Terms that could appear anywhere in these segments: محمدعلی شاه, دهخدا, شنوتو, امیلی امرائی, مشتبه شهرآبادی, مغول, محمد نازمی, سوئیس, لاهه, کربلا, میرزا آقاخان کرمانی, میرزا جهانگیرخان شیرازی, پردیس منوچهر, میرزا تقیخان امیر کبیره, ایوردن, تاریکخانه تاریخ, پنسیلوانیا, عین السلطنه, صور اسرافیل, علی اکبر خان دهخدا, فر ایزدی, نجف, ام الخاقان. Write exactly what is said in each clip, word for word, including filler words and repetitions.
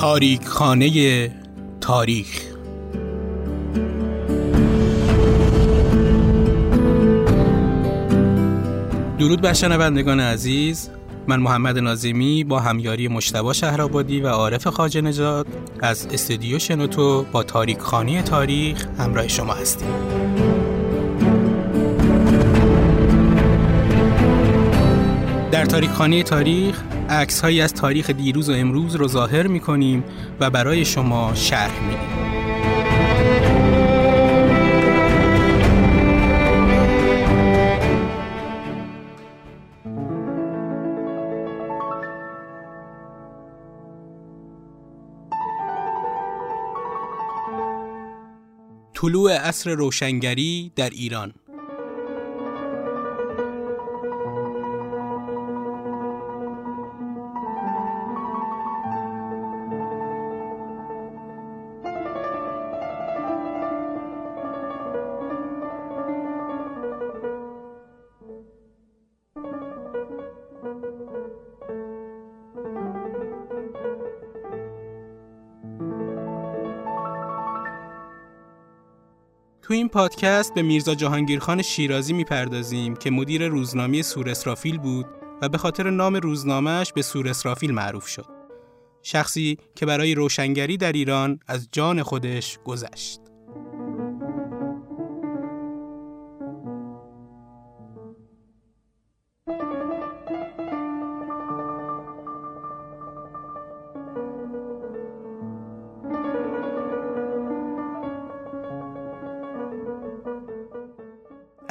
تاریکخانه تاریخ. درود بر شنوندگان عزیز، من محمد نازمی با همیاری مشتبه شهرآبادی و عارف خواجه‌نژاد از استودیو شنوتو با تاریکخانه تاریخ همراه شما هستیم. در تاریکخانه تاریخ عکس‌هایی از تاریخ دیروز و امروز رو ظاهر می‌کنیم و برای شما شرح می‌دیم. طلوع عصر روشنگری در ایران. تو این پادکست به میرزا جهانگیرخان شیرازی میپردازیم که مدیر روزنامه صور اسرافیل بود و به خاطر نام روزنامه‌اش به صور اسرافیل معروف شد. شخصی که برای روشنگری در ایران از جان خودش گذشت.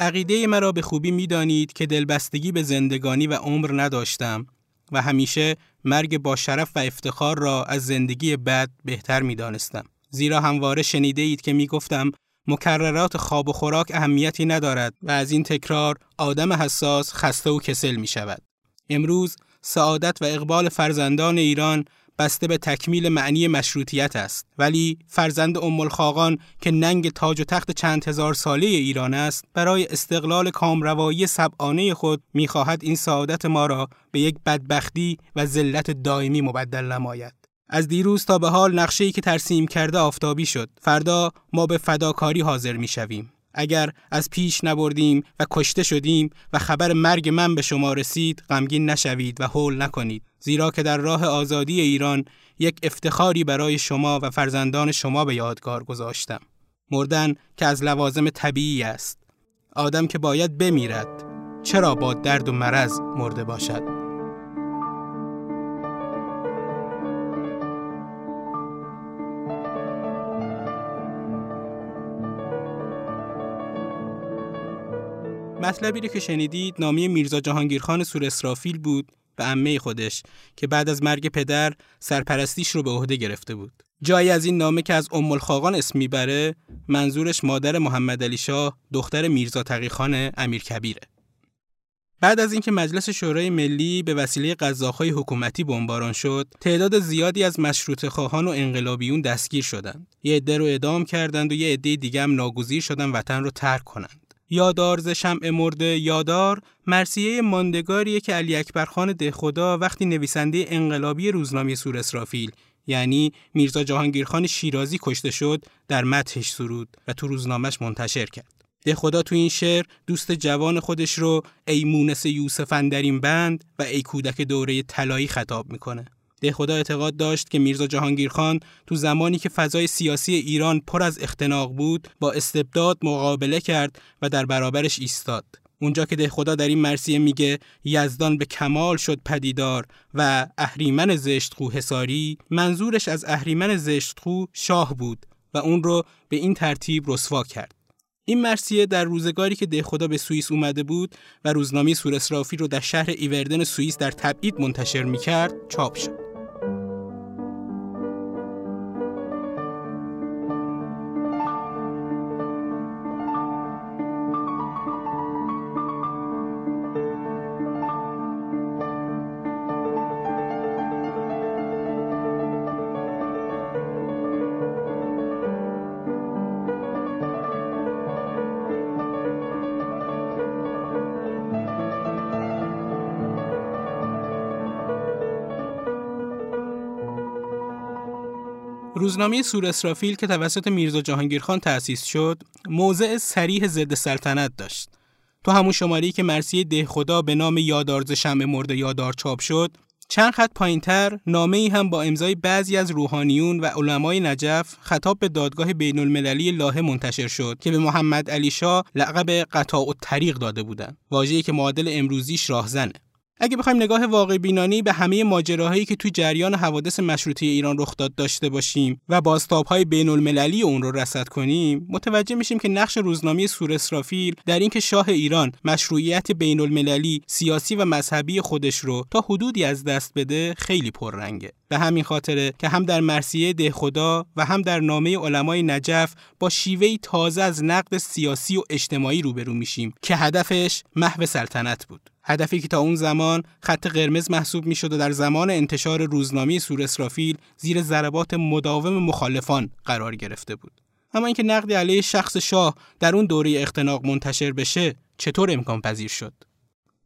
عقیده مرا به خوبی می دانید که دلبستگی به زندگانی و عمر نداشتم و همیشه مرگ با شرف و افتخار را از زندگی بد بهتر می دانستم. زیرا همواره شنیده اید که می گفتم مکررات خواب و خوراک اهمیتی ندارد و از این تکرار آدم حساس خسته و کسل می شود. امروز سعادت و اقبال فرزندان ایران بسته به تکمیل معنی مشروطیت است، ولی فرزند ام الخاقان که ننگ تاج و تخت چند هزار ساله ایران است، برای استقلال کامروایی سبعانه خود می‌خواهد این سعادت ما را به یک بدبختی و ذلت دائمی مبدل نماید. از دیروز تا به حال نقشه‌ای که ترسیم کرده آفتابی شد. فردا ما به فداکاری حاضر می‌شویم. اگر از پیش نبردیم و کشته شدیم و خبر مرگ من به شما رسید، غمگین نشوید و هول نکنید، زیرا که در راه آزادی ایران یک افتخاری برای شما و فرزندان شما به یادگار گذاشتم. مردن که از لوازم طبیعی است. آدم که باید بمیرد، چرا با درد و مرض مرده باشد؟ مطلبی رو که شنیدید نامی میرزا جهانگیرخان صور اسرافیل بود به عمه خودش که بعد از مرگ پدر سرپرستیش رو به عهده گرفته بود. جایی از این نامه که از ام الخاقان اسم میبره، منظورش مادر محمدعلی شاه، دختر میرزا تقیخان امیر کبیره. بعد از اینکه مجلس شورای ملی به وسیله قزاق‌های حکومتی بمباران شد، تعداد زیادی از مشروطه خواهان و انقلابیون دستگیر شدند. یه عده رو اعدام کردند و یه عده دیگه هم ناگزیر شدن وطن رو ترک کنند. یادارز شمع مرده یادار مرثیه ماندگاریه که علی اکبر خان دهخدا وقتی نویسنده انقلابی روزنامه صور اسرافیل یعنی میرزا جهانگیرخان شیرازی کشته شد در مدحش سرود و تو روزنامه‌اش منتشر کرد. دهخدا تو این شعر دوست جوان خودش رو ای مونس یوسف اندرین بند و ای کودک دوره طلایی خطاب میکنه. دهخدا اعتقاد داشت که میرزا جهانگیرخان تو زمانی که فضای سیاسی ایران پر از اختناق بود با استبداد مقابله کرد و در برابرش ایستاد. اونجا که دهخدا در این مرثیه میگه یزدان به کمال شد پدیدار و اهریمن زشتخو حصاری، منظورش از اهریمن زشتخو شاه بود و اون رو به این ترتیب رسوا کرد. این مرثیه در روزگاری که دهخدا به سوئیس اومده بود و روزنامه صور اسرافیل رو در شهر ایوردن سوئیس در تبعید منتشر میکرد چاپ شد. روزنامه صور اسرافیل که توسط میرزا جهانگیرخان تأسیس شد، موضع صریح ضد سلطنت داشت. تو همون شماره‌ای که مرثیه دهخدا به نام یادارز شمع مرده یادار چاپ شد، چند خط پایین‌تر نامه‌ای هم با امضای بعضی از روحانیون و علمای نجف خطاب به دادگاه بین‌المللی لاهه منتشر شد که به محمدعلی شاه لقب قطاع الطریق داده بودند، واژه‌ای که معادل امروزیش راهزنه. اگه بخوایم نگاه واقع بینانه‌ای به همه ماجراهایی که توی جریان حوادث مشروطه ایران رخ داد داشته باشیم و بازتاب‌های بین‌المللی اون رو رصد کنیم، متوجه میشیم که نقش روزنامه صور اسرافیل در اینکه شاه ایران مشروعیت بین‌المللی، سیاسی و مذهبی خودش رو تا حدودی از دست بده خیلی پررنگه. به همین خاطره که هم در مرثیه دهخدا و هم در نامه علمای نجف با شیوهی تازه از نقد سیاسی و اجتماعی روبرو میشیم که هدفش محو سلطنت بود. هدفی که تا اون زمان خط قرمز محسوب میشد و در زمان انتشار روزنامه صور اسرافیل زیر ضربات مداوم مخالفان قرار گرفته بود. اما اینکه نقد علیه شخص شاه در اون دوره اختناق منتشر بشه چطور امکان پذیر شد؟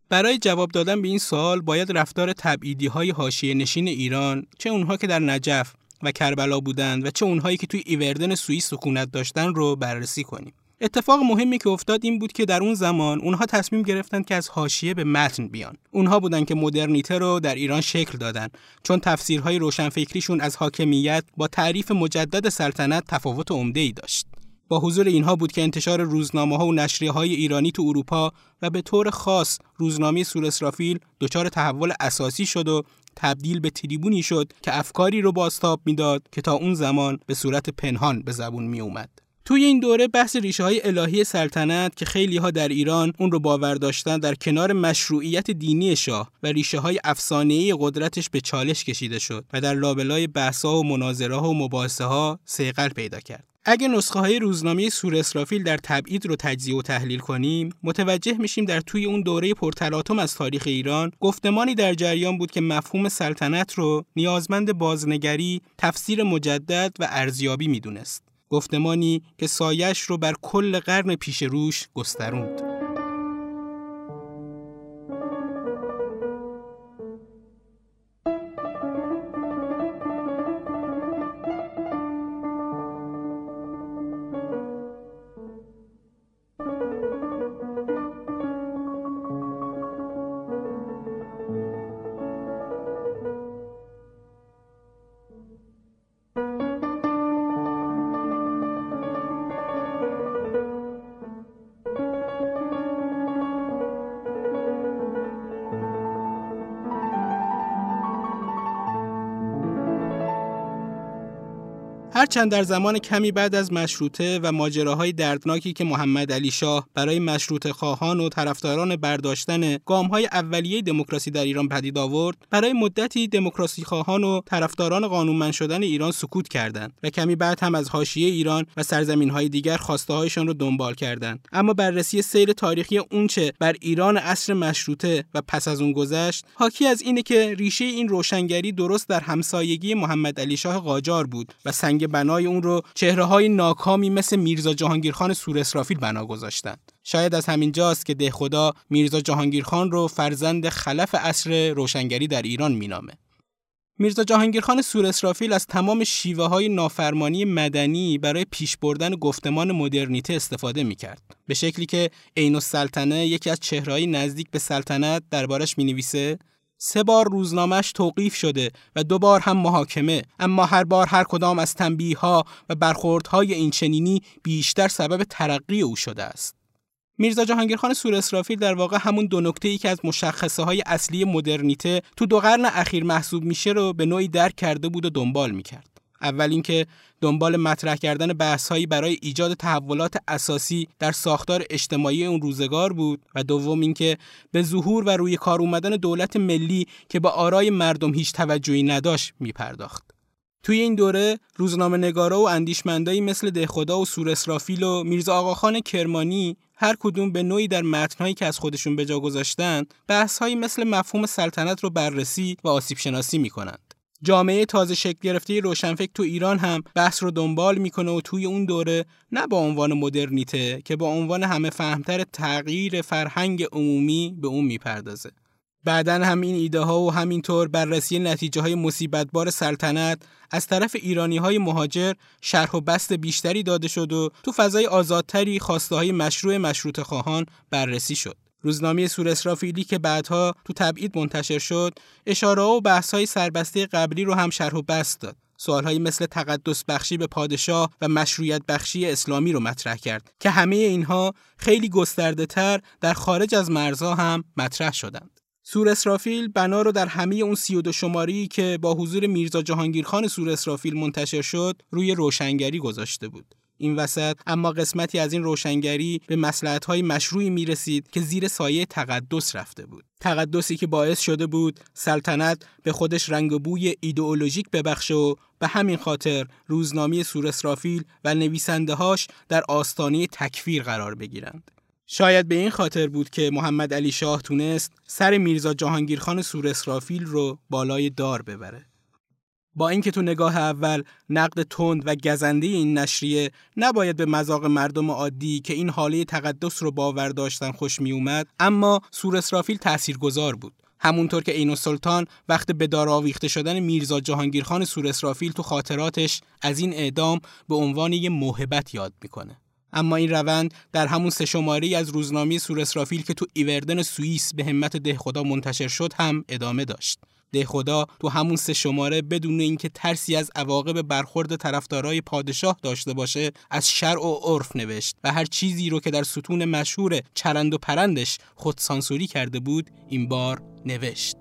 برای جواب دادن به این سوال باید رفتار تبعیدی‌های حاشیه‌نشین ایران، چه اونها که در نجف و کربلا بودند و چه اونهایی که توی ایوردن سوئیس سکونت داشتن رو بررسی کنیم. اتفاق مهمی که افتاد این بود که در اون زمان اونها تصمیم گرفتند که از حاشیه به متن بیان. اونها بودن که مدرنیته رو در ایران شکل دادن، چون تفسیرهای روشنفکریشون از حاکمیت با تعریف مجدد سلطنت تفاوت عمده‌ای داشت. با حضور اینها بود که انتشار روزنامه‌ها و نشریه‌های ایرانی تو اروپا و به طور خاص روزنامه صور اسرافیل دچار تحول اساسی شد و تبدیل به تریبونی شد که افکاری رو بازتاب می‌داد که تا اون زمان به صورت پنهان به زبون می‌اومد. توی این دوره بحث ریشه‌های الهی سلطنت که خیلی‌ها در ایران اون رو باور داشتن در کنار مشروعیت دینی شاه و ریشه‌های افسانه‌ای قدرتش به چالش کشیده شد و در لابلای بحث‌ها و مناظره‌ها و مباحثه‌ها صیقل پیدا کرد. اگه نسخه‌های روزنامه صور اسرافیل در تبعید رو تجزیه و تحلیل کنیم، متوجه میشیم در توی اون دوره پرتلاطم از تاریخ ایران گفتمانی در جریان بود که مفهوم سلطنت رو نیازمند بازنگری، تفسیر مجدد و ارزیابی می‌دونست. گفتمانی که سایش رو بر کل قرن پیش روش گستروند. هرچند در زمان کمی بعد از مشروطه و ماجراهای دردناکی که محمدعلی شاه برای مشروطه خواهان و طرفداران برداشتن گام‌های اولیه دموکراسی در ایران پدید آورد، برای مدتی دموکراسی خواهان و طرفداران قانونمند شدن ایران سکوت کردند و کمی بعد هم از حاشیه ایران و سرزمین‌های دیگر خواسته‌هایشان را دنبال کردند. اما بررسی سیر تاریخی اونچه بر ایران عصر مشروطه و پس از اون گذشت، حاکی از اینه که ریشه این روشنگری درست در همسایگی محمدعلی شاه قاجار بود و سنگ بنای اون رو چهره‌های ناکامی مثل میرزا جهانگیرخان صور اسرافیل بنا گذاشتند. شاید از همین جاست که دهخدا میرزا جهانگیرخان رو فرزند خلف عصر روشنگری در ایران مینامه. میرزا جهانگیرخان صور اسرافیل از تمام شیوه‌های نافرمانی مدنی برای پیش بردن گفتمان مدرنیته استفاده می‌کرد، به شکلی که عین السلطنه یکی از چهره‌های نزدیک به سلطنت دربارش می‌نویسه: سه بار روزنامه‌اش توقیف شده و دو بار هم محاکمه، اما هر بار هر کدام از تنبیه‌ها و برخوردهای این چنینی بیشتر سبب ترقی او شده است. میرزا جهانگیرخان صور اسرافیل در واقع همون دو نکته‌ای که از مشخصه‌های اصلی مدرنیته تو دو قرن اخیر محسوب میشه رو به نوعی درک کرده بود و دنبال میکرد. اول اینکه دنبال مطرح کردن بحث‌هایی برای ایجاد تحولات اساسی در ساختار اجتماعی اون روزگار بود و دوم اینکه به ظهور و روی کار اومدن دولت ملی که با آرای مردم هیچ توجهی نداشت می‌پرداخت. توی این دوره روزنامه‌نگارا و اندیشمندایی مثل دهخدا و صور اسرافیل و میرزا آقاخان کرمانی هر کدوم به نوعی در متن‌هایی که از خودشون به جا گذاشتن، بحث‌هایی مثل مفهوم سلطنت رو بررسی و آسیب شناسی می‌کنند. جامعه تازه شکل گرفته روشنفکر تو ایران هم بحث رو دنبال میکنه و توی اون دوره نه با عنوان مدرنیته که با عنوان همه فهمتر تغییر فرهنگ عمومی به اون میپردازه. بعدن هم این ایده ها و همینطور بررسی نتیجه های مصیبت بار سلطنت از طرف ایرانی های مهاجر شرح و بست بیشتری داده شد و تو فضای آزادتری خواسته های مشروع مشروطه خواهان بررسی شد. روزنامه صور اسرافیلی که بعدها تو تبعید منتشر شد، اشاره و بحث های سربسته قبلی رو هم شرح و بست داد. سوالهایی مثل تقدس بخشی به پادشاه و مشروعیت بخشی اسلامی رو مطرح کرد که همه اینها خیلی گسترده تر در خارج از مرزها هم مطرح شدند. صور اسرافیل بنا رو در همه اون سی و دو شماره‌ای که با حضور میرزا جهانگیرخان صور اسرافیل منتشر شد روی روشنگری گذاشته بود. این وسط اما قسمتی از این روشنگری به مصلحت‌های مشروعی می‌رسید که زیر سایه تقدس رفته بود. تقدسی که باعث شده بود سلطنت به خودش رنگ و بوی ایدئولوژیک ببخشه و به همین خاطر روزنامه صور اسرافیل و نویسنده‌هاش در آستانه تکفیر قرار بگیرند. شاید به این خاطر بود که محمدعلی شاه تونست سر میرزا جهانگیرخان صور اسرافیل رو بالای دار ببره. با اینکه تو نگاه اول نقد تند و گزنده این نشریه نباید به مذاق مردم عادی که این حاله تقدس رو باور داشتن خوش می اومد، اما صور اسرافیل تاثیرگذار بود. همونطور که عین السلطان وقت به دار آویخته شدن میرزا جهانگیرخان صور اسرافیل تو خاطراتش از این اعدام به عنوان یه موهبت یاد میکنه. اما این روند در همون سه شماره از روزنامه صور اسرافیل که تو ایوردن سوئیس به همت دهخدا منتشر شد هم ادامه داشت. دهخدا تو همون سه شماره بدون اینکه ترسی از عواقب برخورد طرفدارای پادشاه داشته باشه از شرع و عرف نوشت و هر چیزی رو که در ستون مشهور چرند و پرندش خود سانسوری کرده بود این بار نوشت.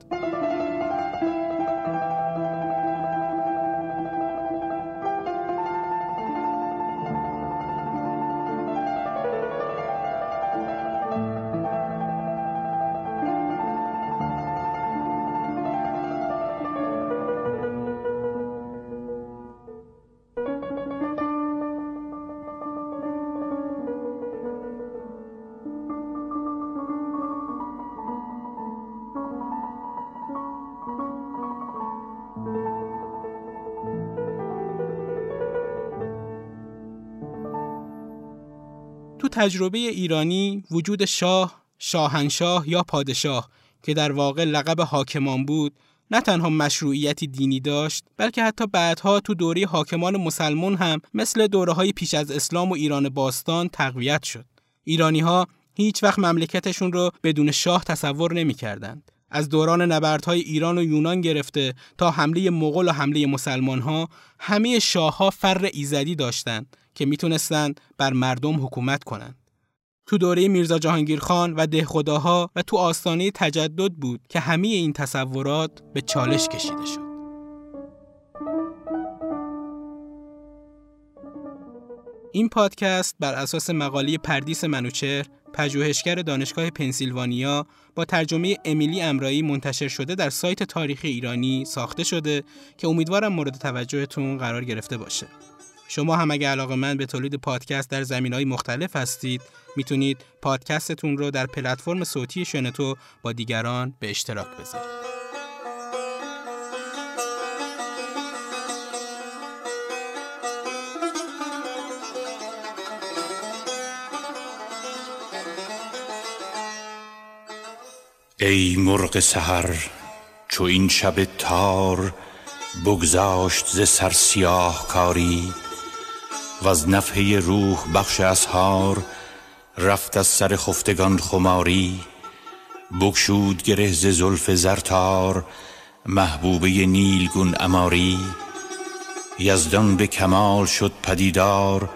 تجربه ایرانی وجود شاه، شاهنشاه یا پادشاه که در واقع لقب حاکمان بود نه تنها مشروعیتی دینی داشت بلکه حتی بعدها تو دوره حاکمان مسلمان هم مثل دوره‌های پیش از اسلام و ایران باستان تقویت شد. ایرانی‌ها هیچ وقت مملکتشون رو بدون شاه تصور نمی‌کردند. از دوران نبردهای ایران و یونان گرفته تا حمله مغول و حمله مسلمان‌ها همه شاه‌ها فر ایزدی داشتند که میتونستن بر مردم حکومت کنند. تو دوره میرزا جهانگیرخان و دهخداها و تو آستانه تجدد بود که همه این تصورات به چالش کشیده شد. این پادکست بر اساس مقاله پردیس منوچهر، پژوهشگر دانشگاه پنسیلوانیا، با ترجمه امیلی امرائی منتشر شده در سایت تاریخ ایرانی ساخته شده که امیدوارم مورد توجهتون قرار گرفته باشه. شما هم اگه علاقه‌مند به تولید پادکست در زمینه‌های مختلف هستید، میتونید پادکستتون رو در پلتفرم صوتی شنوتو با دیگران به اشتراک بذارید. ای مرغ سحر چو این شب تار بگذاشت ز سر سیاه کاری، و از نفحه روح بخش اسحار رفت از سر خفتگان خماری، بگشود گره ز زلف زرتار محبوبه نیلگون عماری، یزدان به کمال شد پدیدار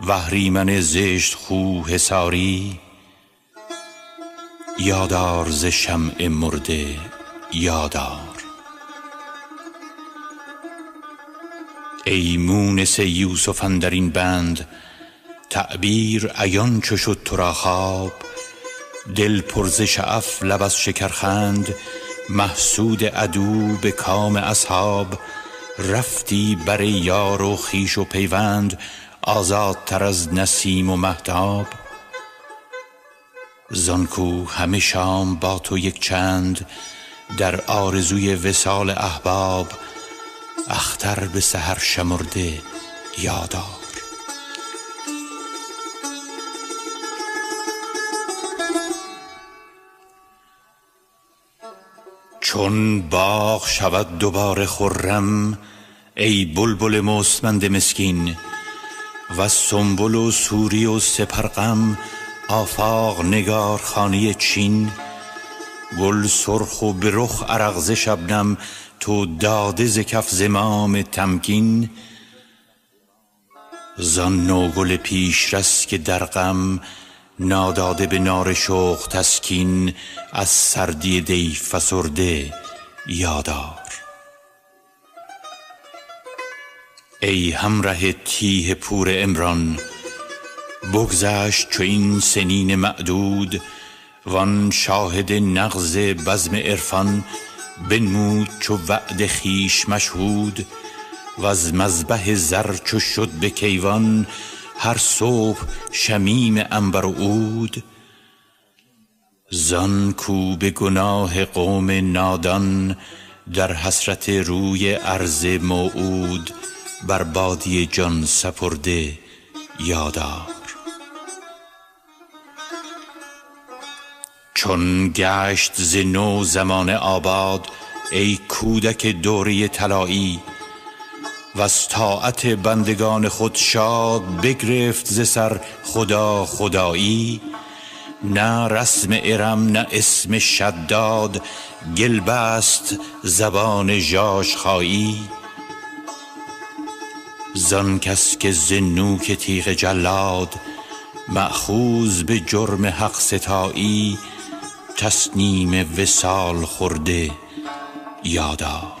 و اهریمن زشت خو حصاری، یادار ز شمع مرده یادار، ای مونس یوسف اندر این بند تعبیر عیان چو شد تو را خواب، دل پر ز شعف لب از شکرخند محسود عدو به کام اصحاب، رفتی بر یار و خویش و پیوند آزادتر از نسیم و مهتاب، زانکو همه شام با تو یک چند در آرزوی وصال احباب، اختر به سحر شمرده یادار. چون باغ شود دوباره خرم ای بلبل مستمند مسکین، و سنبل و سوری و سپرغم آفاق نگار خانه چین. گل سرخ و برخ عرق ز شبنم تو داده ز کف زمام تمکین. زان نوگل پیش رست که در غم ناداده به نار شوق تسکین. از سردی دی فسرده یادار ای همراه تیه پور عمران. بگذشت چو این سنین معدود وان شاهد نغز بزم عرفان. بنمود چو وعد خیش مشهود وز مذبح زر چو شد به کیوان. هر صبح شمیم عنبر و عود زان کو به گناه قوم نادان. در حسرت روی ارض موعود بر بادی جان سپرده یادار. چون گشت ز نو زمان آباد ای کودک دوره طلایی. وز طاعت بندگان خود شاد بگرفت ز سر خدا خدایی. نه رسم ارم نه اسم شداد گل بست زبان ژاژخایی. زان کس که ز نوک تیغ جلاد مأخوذ به جرم حق ستایی. تسنیم وصال خورده یادار.